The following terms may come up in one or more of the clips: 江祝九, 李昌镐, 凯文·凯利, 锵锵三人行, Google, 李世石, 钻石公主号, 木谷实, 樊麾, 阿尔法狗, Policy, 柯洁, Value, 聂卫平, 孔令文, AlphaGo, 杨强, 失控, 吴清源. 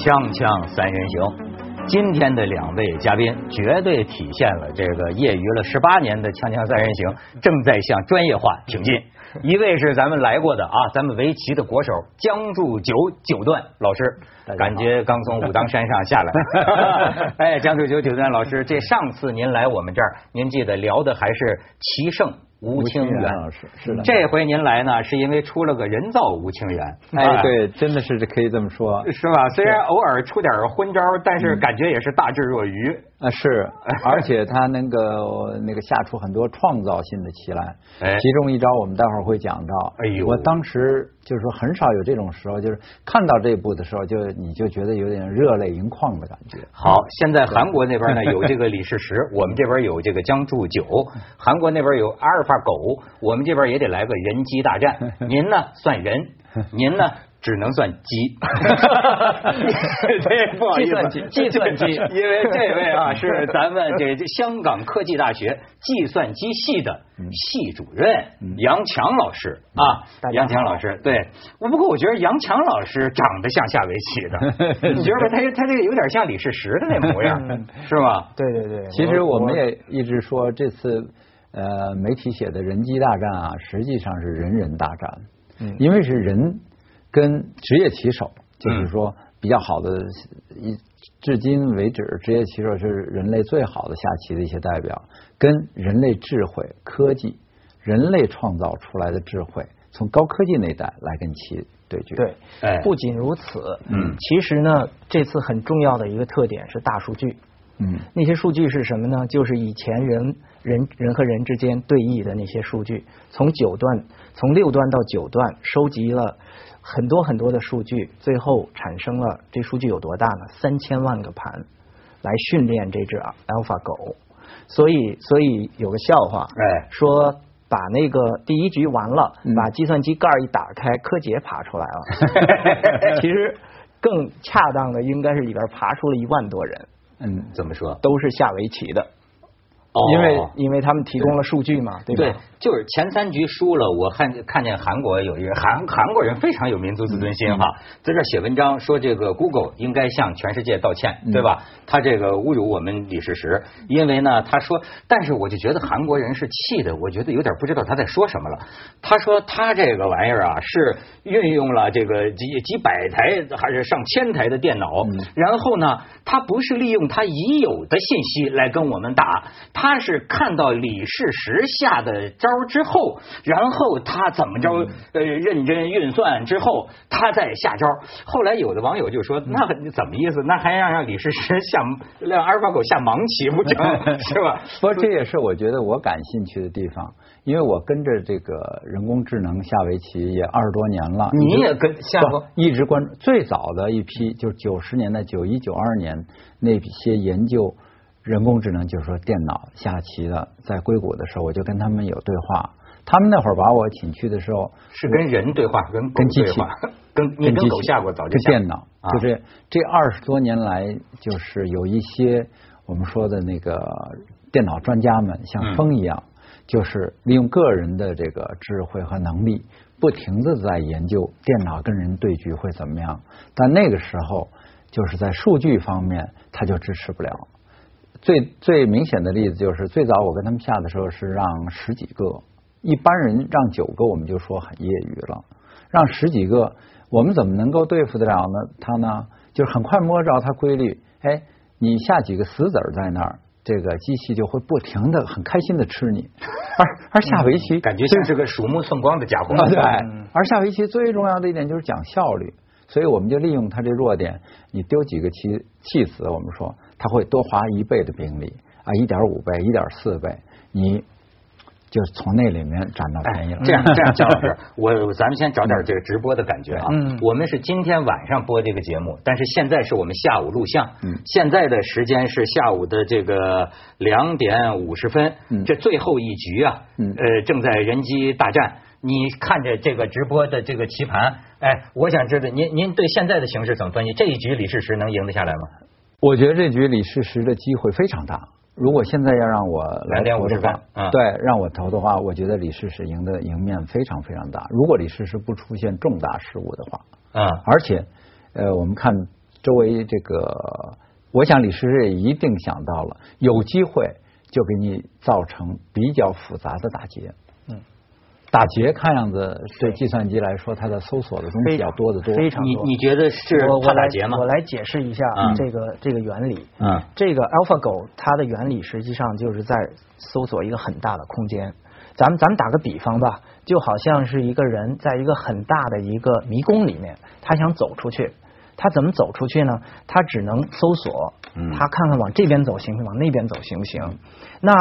锵锵三人行，今天的两位嘉宾绝对体现了这个业余了18年的锵锵三人行正在向专业化挺进。一位是咱们来过的咱们围棋的国手江祝九九段老师，感觉刚从武当山上下来。哎，江祝九九段老师，这上次您来我们这儿，您记得聊的还是棋圣吴清源老师，是的。这回您来呢，是因为出了个人造吴清源。哎，对，真的是可以这么说，是吧？虽然偶尔出点昏招，但是感觉也是大智若愚啊。是，而且他那个下出很多创造性的棋来，其中一招我们待会儿会讲到。哎呦，我当时就是说很少有这种时候，就是看到这一步的时候，就你就觉得有点热泪盈眶的感觉。好，现在韩国那边呢有这个李世石，我们这边有这个江祝九，韩国那边有阿尔法狗，我们这边也得来个人机大战。您呢算人，您呢只能算鸡。这不好意思，计算机，因为这位是咱们这香港科技大学计算机系的系主任杨强老师杨强老师。对，不过我觉得杨强老师长得像下围棋的，你觉得他这个有点像李世石的那模样，是吧？对对对，其实我们也一直说这次。媒体写的人机大战实际上是人人大战，因为是人跟职业棋手，就是说比较好的，至今为止职业棋手是人类最好的下棋的一些代表，跟人类智慧、科技、人类创造出来的智慧，从高科技那一代来跟棋对决。对，不仅如此，其实呢，这次很重要的一个特点是大数据。那些数据是什么呢？就是以前人和人之间对弈的那些数据，从6段到9段收集了很多很多的数据，最后产生了，这数据有多大呢？3000万个盘来训练这只 AlphaGo。 所以有个笑话，说把那个第一局完了，把计算机盖一打开，柯洁爬出来了。其实更恰当的应该是里边爬出了1万多人。怎么说？都是下围棋的，因为他们提供了数据嘛，对吧？对，就是前3局输了，我看见韩国有一个韩国人非常有民族自尊心在这写文章说这个 Google 应该向全世界道歉，对吧？他这个侮辱我们李世石，因为呢他说，但是我就觉得韩国人是气的，我觉得有点不知道他在说什么了。他说他这个玩意儿是运用了这个几百台还是上千台的电脑，然后呢他不是利用他已有的信息来跟我们打，他是看到李世石下的招之后，然后他怎么着认真运算之后他再下招。后来有的网友就说，那怎么意思？那还让李世石让阿尔法狗下盲棋不成，是吧？不，这也是我觉得我感兴趣的地方，因为我跟着这个人工智能下围棋也20多年了。你也跟下过？一直关注。最早的一批就是90年代91、92年那些研究人工智能，就是说电脑下棋的，在硅谷的时候，我就跟他们有对话。他们那会儿把我请去的时候，是跟人对话，跟机器，跟狗下过，早就下过。跟电脑，就是这20多年来，就是有一些我们说的那个电脑专家们像风一样，就是利用个人的这个智慧和能力，不停地在研究电脑跟人对局会怎么样。但那个时候，就是在数据方面，他就支持不了。最明显的例子就是，最早我跟他们下的时候是让10几个，一般人让9个我们就说很业余了，让10几个我们怎么能够对付得了呢？他呢就是很快摸着他规律，你下几个死子在那儿，这个机器就会不停的很开心的吃你。而下围棋感觉像是个鼠目寸光的家伙。对，而下围棋最重要的一点就是讲效率，所以我们就利用他这弱点，你丢几个棋气死，我们说他会多花1倍的兵力1.5倍、1.4倍，你就从那里面占到便宜了。这样，姜老师，咱们先找点这个直播的感觉我们是今天晚上播这个节目，但是现在是我们下午录像。现在的时间是下午的这个2:50。这最后一局正在人机大战。你看着这个直播的这个棋盘，我想知道您对现在的形势怎么分析？这一局李世石能赢得下来吗？我觉得这局李世石的机会非常大。如果现在要让我来投的话，对，让我投的话，我觉得李世石赢的赢面非常非常大。如果李世石不出现重大失误的话，而且我们看作为这个，我想李时瑞一定想到了，有机会就给你造成比较复杂的打结。打结看样子对计算机来说，它的搜索的东西要多得多。非常多。你觉得是怕打结吗？我来解释一下这个原理。这个 AlphaGo 它的原理实际上就是在搜索一个很大的空间。咱们打个比方吧，就好像是一个人在一个很大的一个迷宫里面，他想走出去，他怎么走出去呢？他只能搜索，他看看往这边走行不行，往那边走行不行。那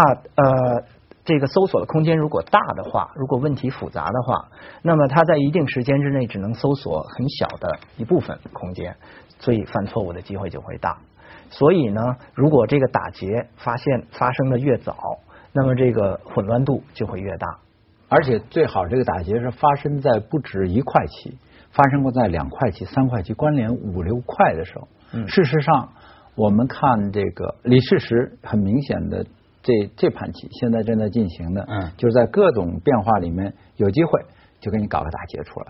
这个搜索的空间如果大的话，如果问题复杂的话，那么它在一定时间之内只能搜索很小的一部分空间，所以犯错误的机会就会大。所以呢，如果这个打结发生的越早，那么这个混乱度就会越大。而且最好这个打结是发生在不止一块棋，发生过在2块棋、3块棋，关联5、6块的时候。事实上，我们看这个李世石很明显的。这盘棋现在正在进行的，就是在各种变化里面有机会就给你搞个打结出来，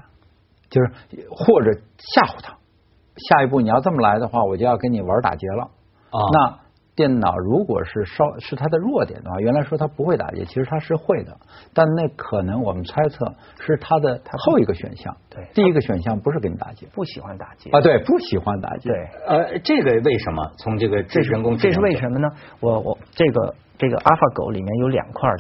就是或者吓唬他，下一步你要这么来的话，我就要跟你玩打结了。那电脑如果是它的弱点的话，原来说它不会打结，其实它是会的，但那可能我们猜测是它的后一个选项。对，第一个选项不是给你打结，不喜欢打结啊，对，不喜欢打结。对，这个为什么？从这个人工智能，这是为什么呢？我这个 AlphaGo 里面有2块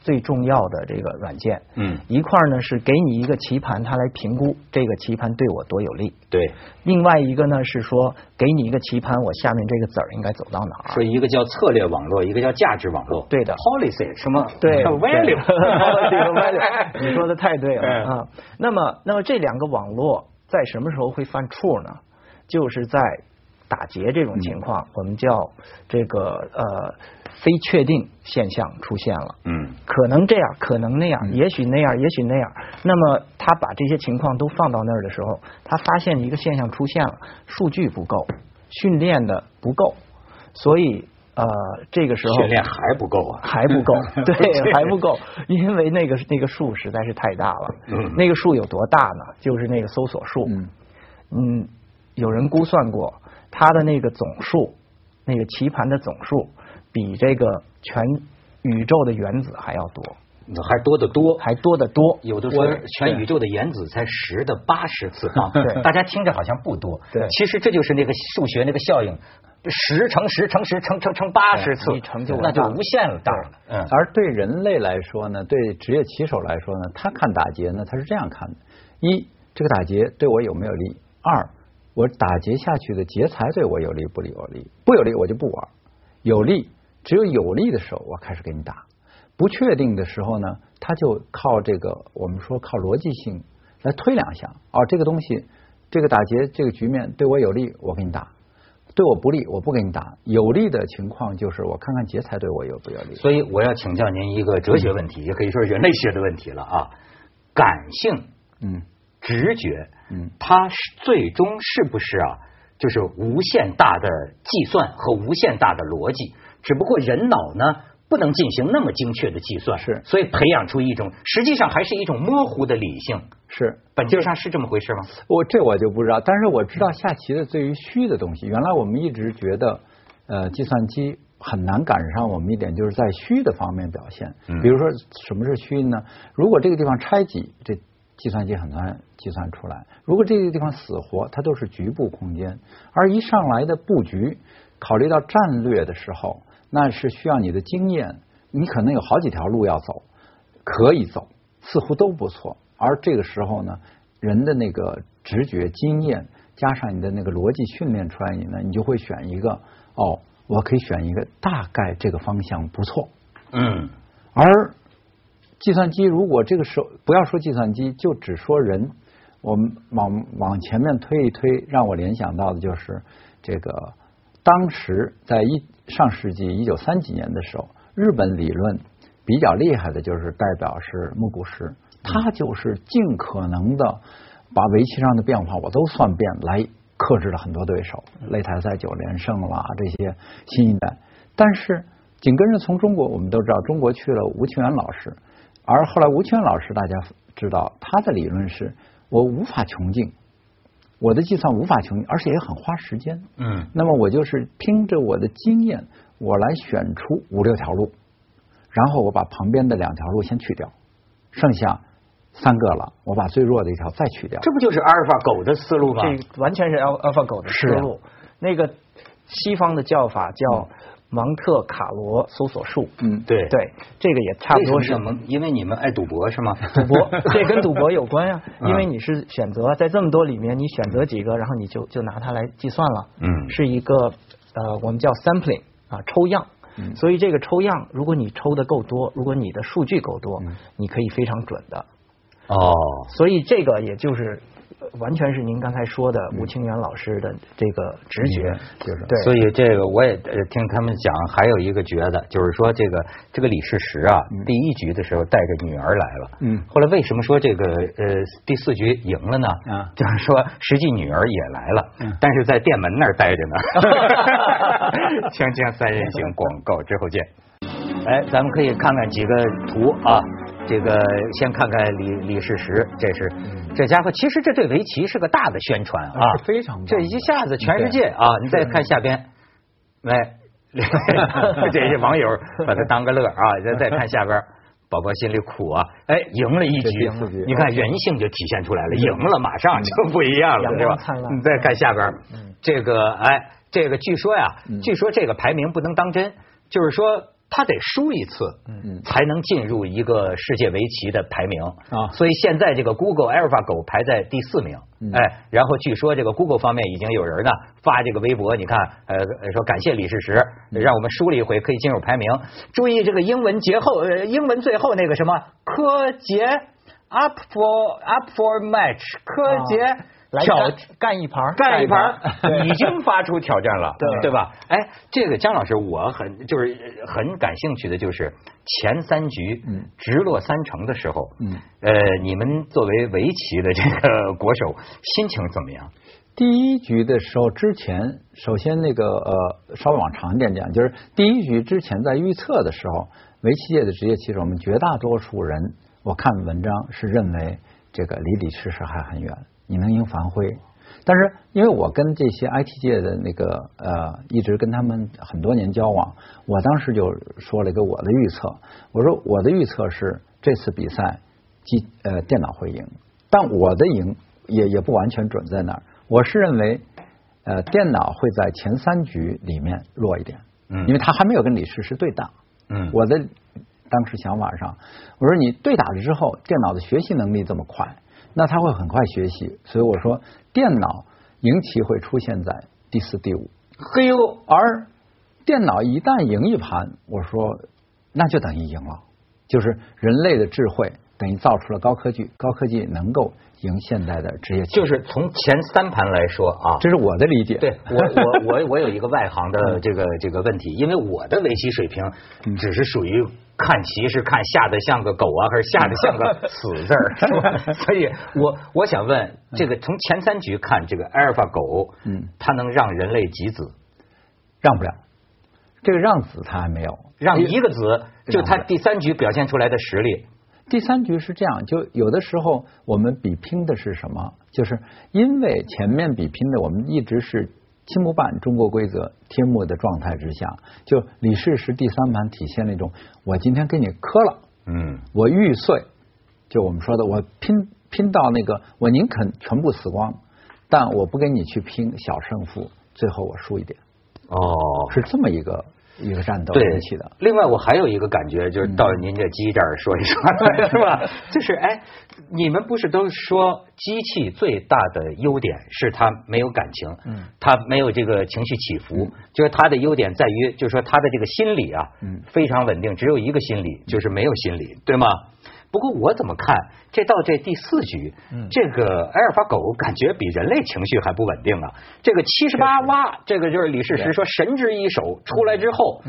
最重要的这个软件，一块呢是给你一个棋盘，它来评估这个棋盘对我多有利，对；另外一个呢是说给你一个棋盘，我下面这个子儿应该走到哪儿。所以一个叫策略网络，一个叫价值网络。对的 ，Policy 什么？对 ，Value， Value， 你说的太对了啊。那么这2个网络在什么时候会犯怵呢？就是在打结这种情况，我们叫这个非确定现象出现了。可能这样，可能那样，也许那样，也许那样。那么他把这些情况都放到那儿的时候，他发现一个现象出现了，数据不够，训练的不够，所以这个时候训练还不够啊，还不够，对，还不够，因为那个数实在是太大了。那个数有多大呢？就是那个搜索数。有人估算过。它的那个总数，那个棋盘的总数，比这个全宇宙的原子还要多，还多得多，还多得多。有的说全宇宙的原子才10的80次方，大家听着好像不多，其实这就是那个数学那个效应，10×10×10×10×80次，那就无限了，当然了。而对人类来说呢，对职业棋手来说呢，他看打劫呢，他是这样看的：一，这个打劫对我有没有利；二，我打劫下去的劫材对我有利不有利？不有利我就不玩，有利只有有利的时候我开始给你打，不确定的时候呢，他就靠这个我们说靠逻辑性来推两下，这个东西这个打劫这个局面对我有利我给你打，对我不利我不给你打。有利的情况就是我看看劫材对我有不有利。所以我要请教您一个哲学问题，也可以说人类学的问题了啊，感性直觉，它最终是不是就是无限大的计算和无限大的逻辑？只不过人脑呢不能进行那么精确的计算，是，所以培养出一种实际上还是一种模糊的理性，是，本质上是这么回事吗？我就不知道，但是我知道下棋的对于虚的东西，原来我们一直觉得计算机很难赶上我们一点，就是在虚的方面表现。比如说什么是虚呢？如果这个地方拆几，这计算机很难计算出来。如果这个地方死活，它都是局部空间。而一上来的布局，考虑到战略的时候，那是需要你的经验，你可能有好几条路要走，可以走，似乎都不错。而这个时候呢，人的那个直觉经验加上你的那个逻辑训练出来，你就会选一个，我可以选一个大概这个方向不错。而计算机如果这个时候，不要说计算机，就只说人，我们往前面推一推，让我联想到的就是这个，当时在上世纪1930几年的时候，日本理论比较厉害的就是代表是木谷实，他就是尽可能的把围棋上的变化我都算遍，来克制了很多对手，擂台赛9连胜啦这些新一代。但是紧跟着从中国，我们都知道中国去了吴清源老师。而后来吴清源老师大家知道，他的理论是我无法穷尽，我的计算无法穷尽，而且也很花时间。嗯，那么我就是凭着我的经验，我来选出5、6条路，然后我把旁边的2条路先去掉，剩下3个了，我把最弱的一条再去掉。这不就是阿尔法狗的思路吗？这完全是AlphaGo 的思路。那个西方的叫法叫芒特卡罗搜索术。嗯，对对，这个也差不多是。因为你们爱赌博是吗？赌博，这跟赌博有关呀、啊。因为你是选择在这么多里面，你选择几个，然后你就拿它来计算了。嗯，是一个我们叫 sampling 啊，抽样。嗯、所以这个抽样，如果你抽的够多，如果你的数据够多，你可以非常准的。哦，所以这个也就是。完全是您刚才说的吴清源老师的这个直觉，就是对。所以这个我也听他们讲，还有一个觉得，就是说这个李世石啊，第1局的时候带着女儿来了，嗯，后来为什么说这个第4局赢了呢？啊，就是说实际女儿也来了，但是在店门那儿待着呢。锵锵三人行，广告之后见。哎，咱们可以看看几个图啊。这个先看看李世石，这家伙，其实这对围棋是个大的宣传啊，非常棒，这一下子全世界啊！你再看下边，来，这些网友把他当个乐啊！再看下边，宝宝心里苦啊！哎，赢了1局，你看人性就体现出来了，赢了马上就不一样了，对吧？你再看下边，这个据说呀，这个排名不能当真，就是说。他得输一次，才能进入一个世界围棋的排名啊。所以现在这个 Google AlphaGo 排在第4名，哎，然后据说这个 Google 方面已经有人呢发这个微博，你看，说感谢李世石，让我们输了一回，可以进入排名。注意这个英文最后那个什么柯洁 up for match 柯洁。啊来干一盘，已经发出挑战了，对吧？哎，这个姜老师，我很感兴趣的就是前3局直落3城的时候，你们作为围棋的这个国手，心情怎么样？第1局的时候之前，首先那个稍微往长一点讲，就是第1局之前在预测的时候，围棋界的职业棋手们绝大多数人，我看文章是认为这个离李世石还很远。你能赢樊麾，但是因为我跟这些 IT 界的那个一直跟他们很多年交往，我当时就说了一个我的预测，我说我的预测是这次比赛电脑会赢，但我的赢也不完全准在哪儿，我是认为电脑会在前3局里面弱一点，因为他还没有跟李世石对打，我的当时想法上，我说你对打了之后，电脑的学习能力这么快。那他会很快学习，所以我说电脑赢棋会出现在第4、第5。嘿呦，而电脑一旦赢一盘，我说那就等于赢了，就是人类的智慧等于造出了高科技，高科技能够赢现在的职业棋。就是从前3盘来说啊，这是我的理解。对，我有一个外行的这个问题，因为我的围棋水平只是属于。看棋是看下的像个狗啊，还是下的像个死字儿？是吧？所以我想问，这个从前3局看，这个阿尔法狗，它能让人类几子？让不了，这个让子它还没有，让一个子，就它第3局表现出来的实力。第3局是这样，就有的时候我们比拼的是什么？就是因为前面比拼的，我们一直是。青木板中国规则贴木的状态之下，就李世石第3盘体现了一种我今天给你磕了，我玉碎，就我们说的我拼到那个我宁肯全部死光，但我不跟你去拼小胜负，最后我输一点。哦，是这么一个战斗引起的。另外，我还有一个感觉，就是到您这鸡这儿说一说，是吧？就是哎，你们不是都说机器最大的优点是它没有感情，它没有这个情绪起伏，就是它的优点在于，就是说它的这个心理啊，非常稳定，只有一个心理，就是没有心理，对吗？不过我怎么看，这到这第4局，这个阿尔法狗感觉比人类情绪还不稳定啊。这个78挖，这个就是李世石说神之一手出来之后，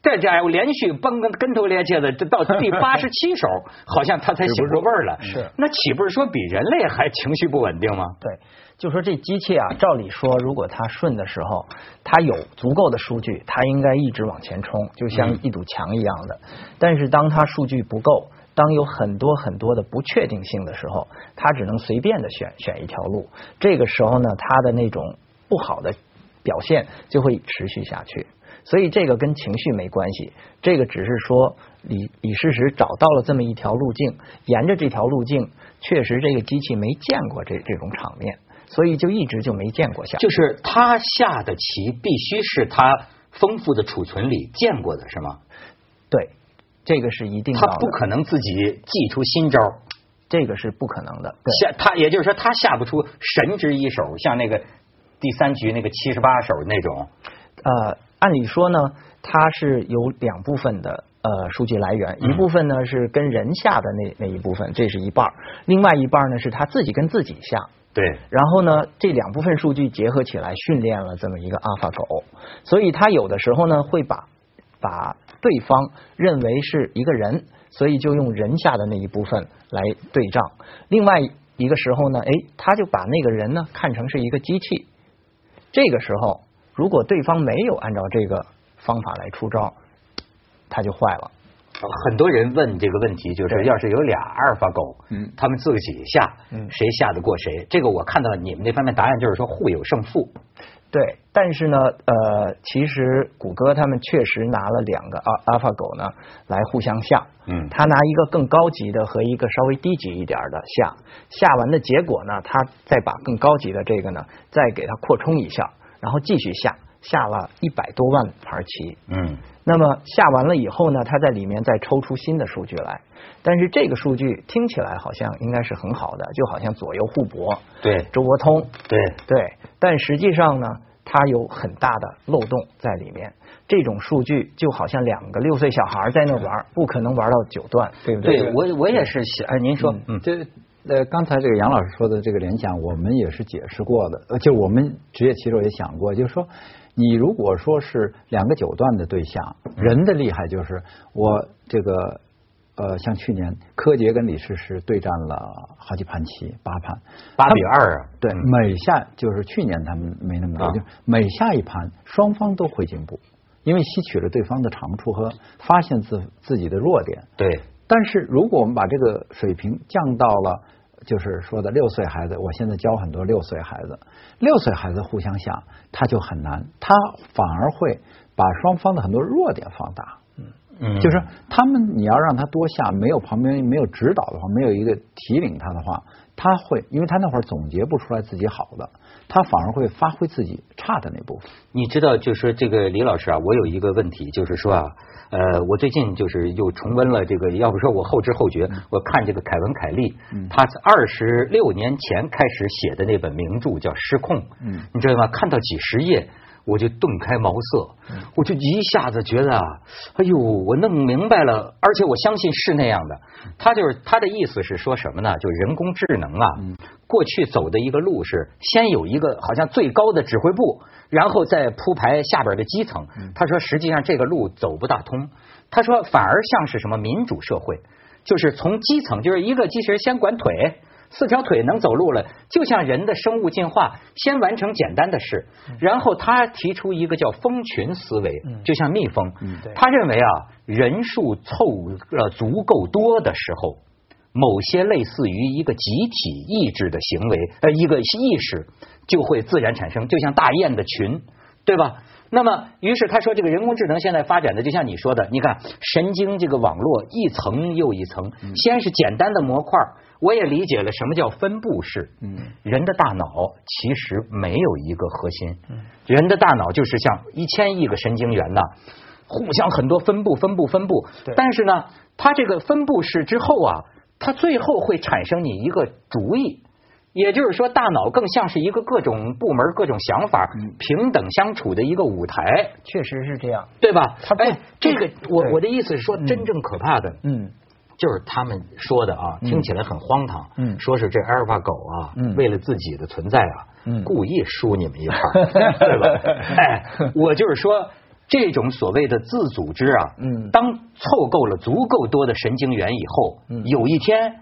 这家伙连续蹦跟头趔趄的，这到第87手，好像他才醒过味儿了。是，那岂不是说比人类还情绪不稳定吗？对，就说这机器啊，照理说，如果它顺的时候，它有足够的数据，它应该一直往前冲，就像一堵墙一样的。但是当它数据不够。当有很多很多的不确定性的时候，它只能随便的选一条路。这个时候呢，它的那种不好的表现就会持续下去。所以这个跟情绪没关系，这个只是说李世石找到了这么一条路径，沿着这条路径，确实这个机器没见过这种场面，所以就一直就没见过下。就是他下的棋必须是他丰富的储存里见过的，是吗？对，这个是一定要的。他不可能自己祭出新招，这个是不可能的。对，他也就是说他下不出神之一手，像那个第三局那个78手那种。按理说呢，它是有两部分的数据来源，一部分呢是跟人下的那一部分，这是一半，另外一半呢是他自己跟自己下。对，然后呢，这两部分数据结合起来训练了这么一个 AlphaGo， 所以他有的时候呢会把对方认为是一个人，所以就用人下的那一部分来对仗；另外一个时候呢，他就把那个人呢看成是一个机器。这个时候，如果对方没有按照这个方法来出招，他就坏了。很多人问这个问题，就是要是有俩AlphaGo，他们自己下，谁下得过谁？这个我看到你们那方面答案就是说互有胜负。对，但是呢，其实谷歌他们确实拿了两个AlphaGo呢来互相下，他拿一个更高级的和一个稍微低级一点的下完的结果呢，他再把更高级的这个呢再给它扩充一下，然后继续下了100多万盘棋，那么下完了以后呢，他在里面再抽出新的数据来，但是这个数据听起来好像应该是很好的，就好像左右互搏，对，周伯通，对，但实际上呢，它有很大的漏洞在里面。这种数据就好像两个6岁小孩在那玩，不可能玩到9段，对不对？对，我也是想，您说，对。刚才这个杨老师说的这个联想，我们也是解释过的，就我们职业棋手也想过，就是说你如果说是两个9段的对象，人的厉害就是我这个像去年柯洁跟李世石对战了好几盘棋，8盘，8比2啊，对，每下就是去年他们没那么多，就每下一盘双方都会进步，因为吸取了对方的长处和发现自己的弱点。对。但是如果我们把这个水平降到了，就是说的6岁孩子，我现在教很多6岁孩子，6岁孩子互相下，他就很难，他反而会把双方的很多弱点放大。就是他们你要让他多下，没有旁边没有指导的话，没有一个提领他的话，他会，因为他那会儿总结不出来自己好的，他反而会发挥自己差的那部分。你知道，就是这个李老师啊，我有一个问题，就是说啊。我最近就是又重温了这个，要不说我后知后觉，我看这个凯文·凯利，他26年前开始写的那本名著叫《失控》，你知道吗？看到几10页我就顿开茅塞，我就一下子觉得啊，哎呦，我弄明白了，而且我相信是那样的。他的意思是说什么呢？就人工智能啊，过去走的一个路是先有一个好像最高的指挥部，然后再铺排下边的基层。他说实际上这个路走不大通，他说反而像是什么民主社会，就是从基层，就是一个机器人先管腿，4条腿能走路了，就像人的生物进化，先完成简单的事，然后他提出一个叫蜂群思维，就像蜜蜂，他认为啊，人数凑了足够多的时候，某些类似于一个集体意志的行为，一个意识就会自然产生，就像大雁的群，对吧？那么于是他说，这个人工智能现在发展的就像你说的，你看神经这个网络一层又一层，先是简单的模块，我也理解了什么叫分布式。人的大脑其实没有一个核心，人的大脑就是像1000亿个神经元呐，互相很多分布，但是呢，它这个分布式之后啊，它最后会产生你一个主意。也就是说，大脑更像是一个各种部门、各种想法平等相处的一个舞台。确实是这样，对吧？这个我的意思是说，真正可怕的，就是他们说的啊，听起来很荒唐，说是这AlphaGo啊，为了自己的存在啊，故意输你们一盘，对吧？我就是说，这种所谓的自组织啊，当凑够了足够多的神经元以后，有一天，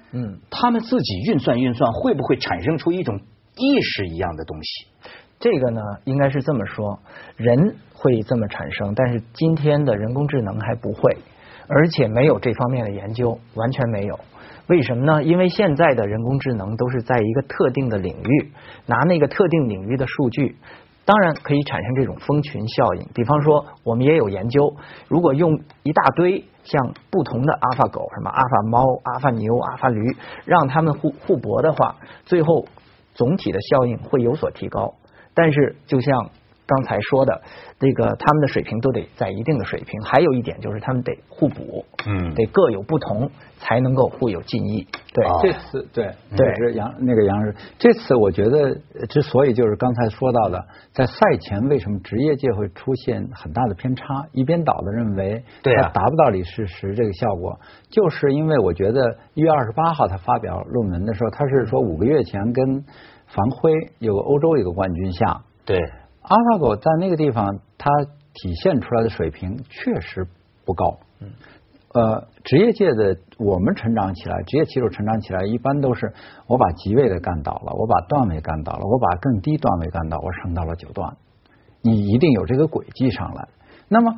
他们自己运算，会不会产生出一种意识一样的东西？这个呢，应该是这么说，人会这么产生，但是今天的人工智能还不会。而且没有这方面的研究，完全没有。为什么呢？因为现在的人工智能都是在一个特定的领域，拿那个特定领域的数据，当然可以产生这种蜂群效应。比方说，我们也有研究，如果用一大堆像不同的阿尔法狗、什么阿尔法猫、阿尔法牛、阿尔法驴，让他们互搏的话，最后总体的效应会有所提高。但是，就像刚才说的，这个他们的水平都得在一定的水平。还有一点就是他们得互补，得各有不同，才能够互有进益。对，这次对，杨老师，这次我觉得之所以就是刚才说到的，在赛前为什么职业界会出现很大的偏差，一边倒的认为他达不到李世石这个效果，就是因为我觉得1月28号他发表论文的时候，他是说5个月前跟樊辉有个欧洲一个冠军下，对，阿尔法狗在那个地方它体现出来的水平确实不高。职业界的我们成长起来，职业棋手成长起来，一般都是我把极位的干倒了，我把段位干倒了，我把更低段位干倒，我升到了9段。你一定有这个轨迹上来。那么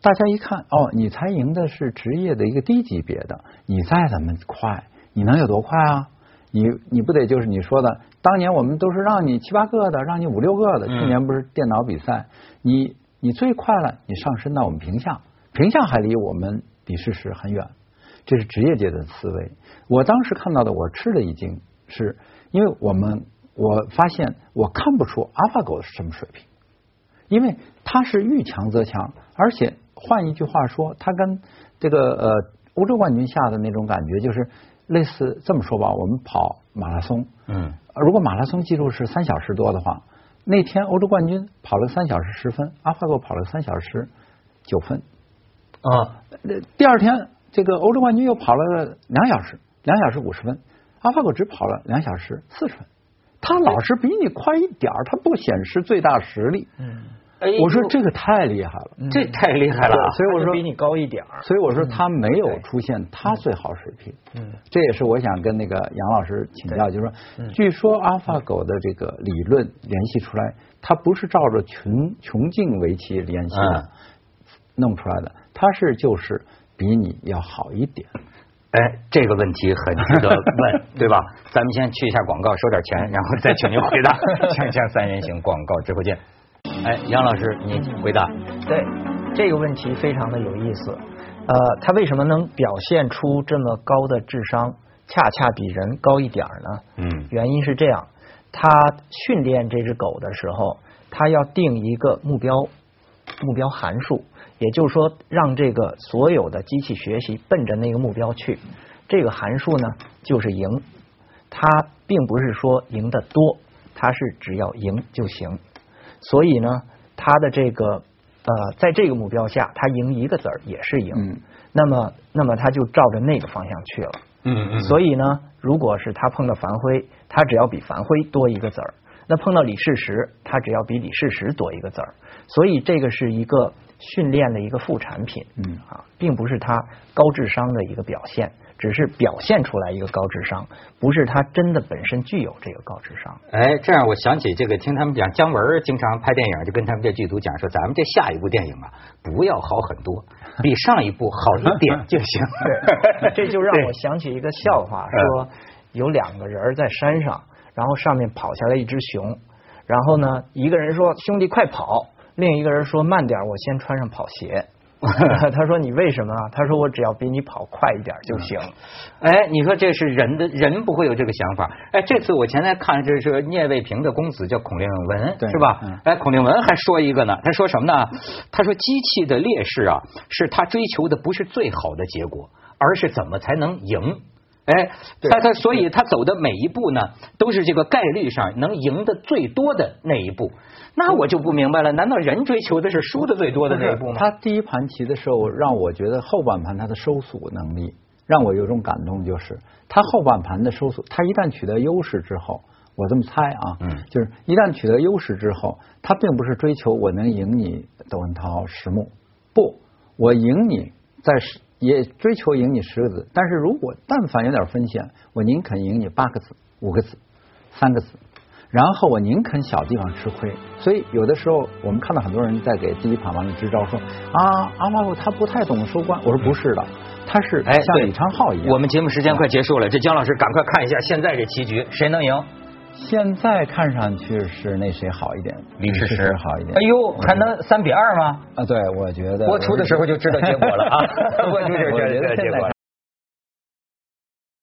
大家一看，哦，你才赢的是职业的一个低级别的，你再怎么快，你能有多快啊？你不得就是你说的，当年我们都是让你7、8个的，让你5、6个的。去年不是电脑比赛，你最快了，你上升到我们屏下还离我们比试时很远，这是职业界的思维。我当时看到的，我吃了一惊，是因为我发现我看不出阿尔法狗是什么水平，因为它是遇强则强，而且换一句话说，它跟这个欧洲冠军下的那种感觉就是。类似这么说吧，我们跑马拉松，如果马拉松记录是3小时多的话，那天欧洲冠军跑了3小时10分，阿尔法狗跑了3小时9分，第二天这个欧洲冠军又跑了2小时50分，阿尔法狗只跑了2小时40分，他老是比你快一点，他不显示最大实力。我说这个太厉害了，这太厉害了，所以我说比你高一点，所以我说他没有出现他最好水平。这也是我想跟那个杨老师请教，就是说，据说阿尔法狗的这个理论联系出来，它不是照着穷尽围棋联系的弄出来的，它是就是比你要好一点。哎，这个问题很值得问，对吧？咱们先去一下广告，收点钱，然后再请您回答。锵锵三人行，广告之后见。哎，杨老师，你回答。对，这个问题非常的有意思。他为什么能表现出这么高的智商，恰恰比人高一点呢？原因是这样，他训练这只狗的时候，他要定一个目标函数，也就是说，让这个所有的机器学习奔着那个目标去。这个函数呢，就是赢。它并不是说赢得多，它是只要赢就行。所以呢，他的这个在这个目标下，他赢一个子儿也是赢。那么他就照着那个方向去了。所以呢，如果是他碰到樊辉，他只要比樊辉多一个子儿；那碰到李世石，他只要比李世石多一个子儿。所以这个是一个训练的一个副产品。并不是他高智商的一个表现。只是表现出来一个高智商，不是他真的本身具有这个高智商。哎，这样我想起这个，听他们讲，姜文经常拍电影，就跟他们这剧组讲说，咱们这下一部电影啊，不要好很多，比上一部好一点就行。这就让我想起一个笑话，说有2个人在山上，然后上面跑下来一只熊，然后呢，一个人说兄弟快跑，另一个人说慢点，我先穿上跑鞋。他说你为什么啊？他说我只要比你跑快一点就行。哎，你说这是人不会有这个想法。哎，这次我前天看这是聂卫平的公子叫孔令文，是吧？哎，孔令文还说一个呢，他说什么呢？他说机器的劣势啊，是他追求的不是最好的结果，而是怎么才能赢。哎，他所以他走的每一步呢，都是这个概率上能赢的最多的那一步。那我就不明白了，难道人追求的是输的最多的那一步吗？他第一盘棋的时候，让我觉得后半盘他的收缩能力让我有种感动，就是他后半盘的收缩，他一旦取得优势之后，我这么猜啊，就是一旦取得优势之后，他并不是追求我能赢你窦文涛10目，不，我赢你在十。也追求赢你10个子，但是如果但凡有点风险，我宁肯赢你8个子、5个子、3个子。然后我宁肯小地方吃亏。所以有的时候我们看到很多人在给自己盘完了支招说啊，阿拉伯他不太懂收官，我说不是的，他是像李昌镐一样。我们节目时间快结束了，这姜老师赶快看一下现在这棋局谁能赢。现在看上去是那谁好一点，李世石好一点。哎呦，还能3-2吗？啊，对，我觉得播出的时候就知道结果了啊，播出就知道结果了。